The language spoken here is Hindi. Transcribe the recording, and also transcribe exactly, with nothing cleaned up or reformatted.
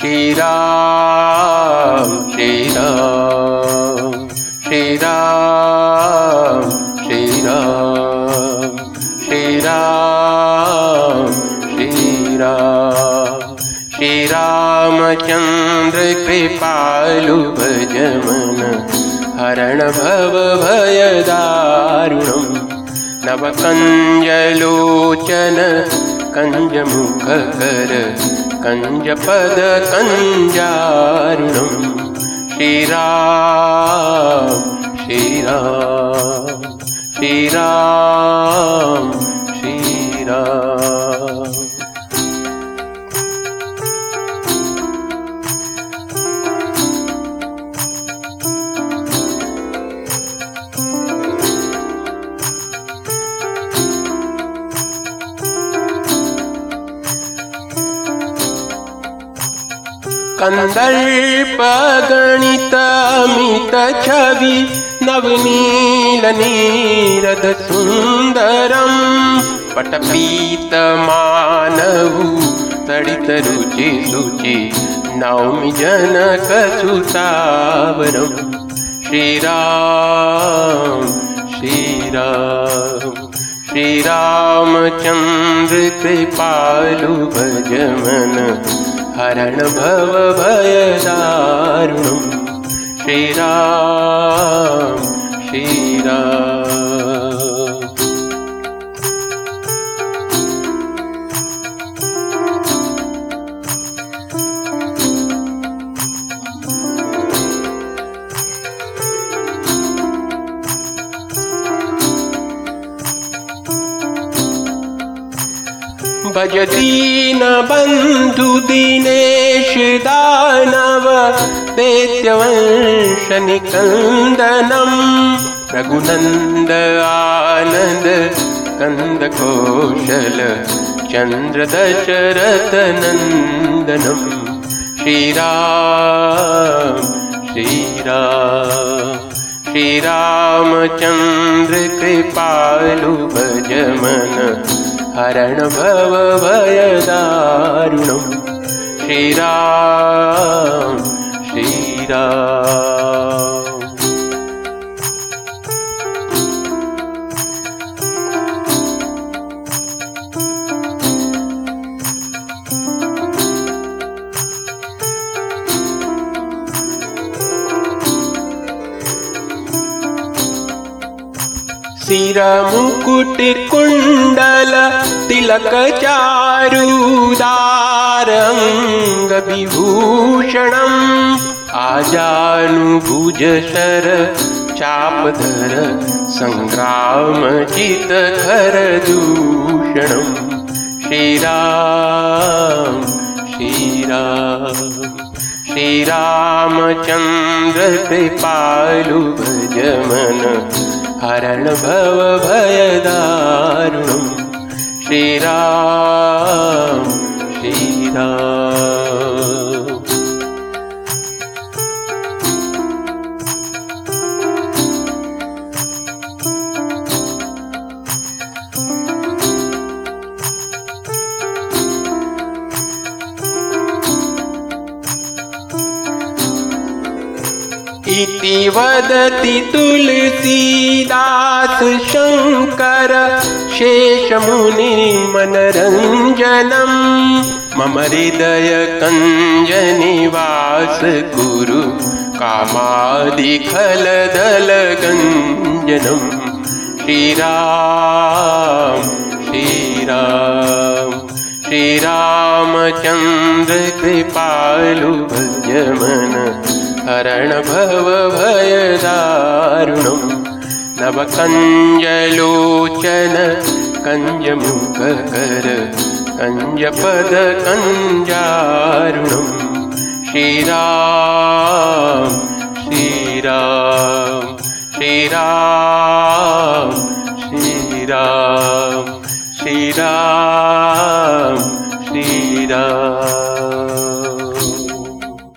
Shri Ram, Shri Ram, Shri Ram, Shri Ram, Shri Ram, Shri Ram, Shri Ramachandra Kripalu Bhajamana Harana Bhava Bhayadaruram Navakanjalochana कंजमुख कर कंजपद कंजारुणम श्री राम श्री राम श्री राम श्री राम। कंदर्प गणित मित छवि नवनील नीरद सुंदरम पट पीत मानवु तड़ित रुचि सुचि नौमि जनक सुतावरम श्री राम श्री राम श्री रामचंद्र कृपालु भजमन हरण भव भय दारुणम श्री राम श्री राम। भज दीन बंधु दीनेश दानव दैत्यवंश निकंदनम रघुनंद आनंद कंद कौशल चंद्र दशरथ नंदनम श्री राम श्री राम श्री रामचंद्र कृपालु भजमन हरण भव भय दारुणम श्री राम श्री राम। सिर मुकुट कुंडल तिलक चारुदार अंग विभूषणम आजानुभुज शर चापधर संग्राम चित खर दूषणम श्री राम श्री राम श्री रामचंद्र कृपालु भजमन हरण भव भय दारुणम श्री राम श्री राम। इति वदति तुलसीदास शंकर शेषमुनि मनरंजनम मम हृदय कंज निवास गुरु कामादिखल दल गंजनम श्री राम श्री राम श्री रामचंद्र कृपालु भजमन हरण भव भय दारुणम नवकंजलोचन कंजमुख कर कंजपद कंजारुणम श्री राम श्री राम श्री राम श्री राम श्री राम।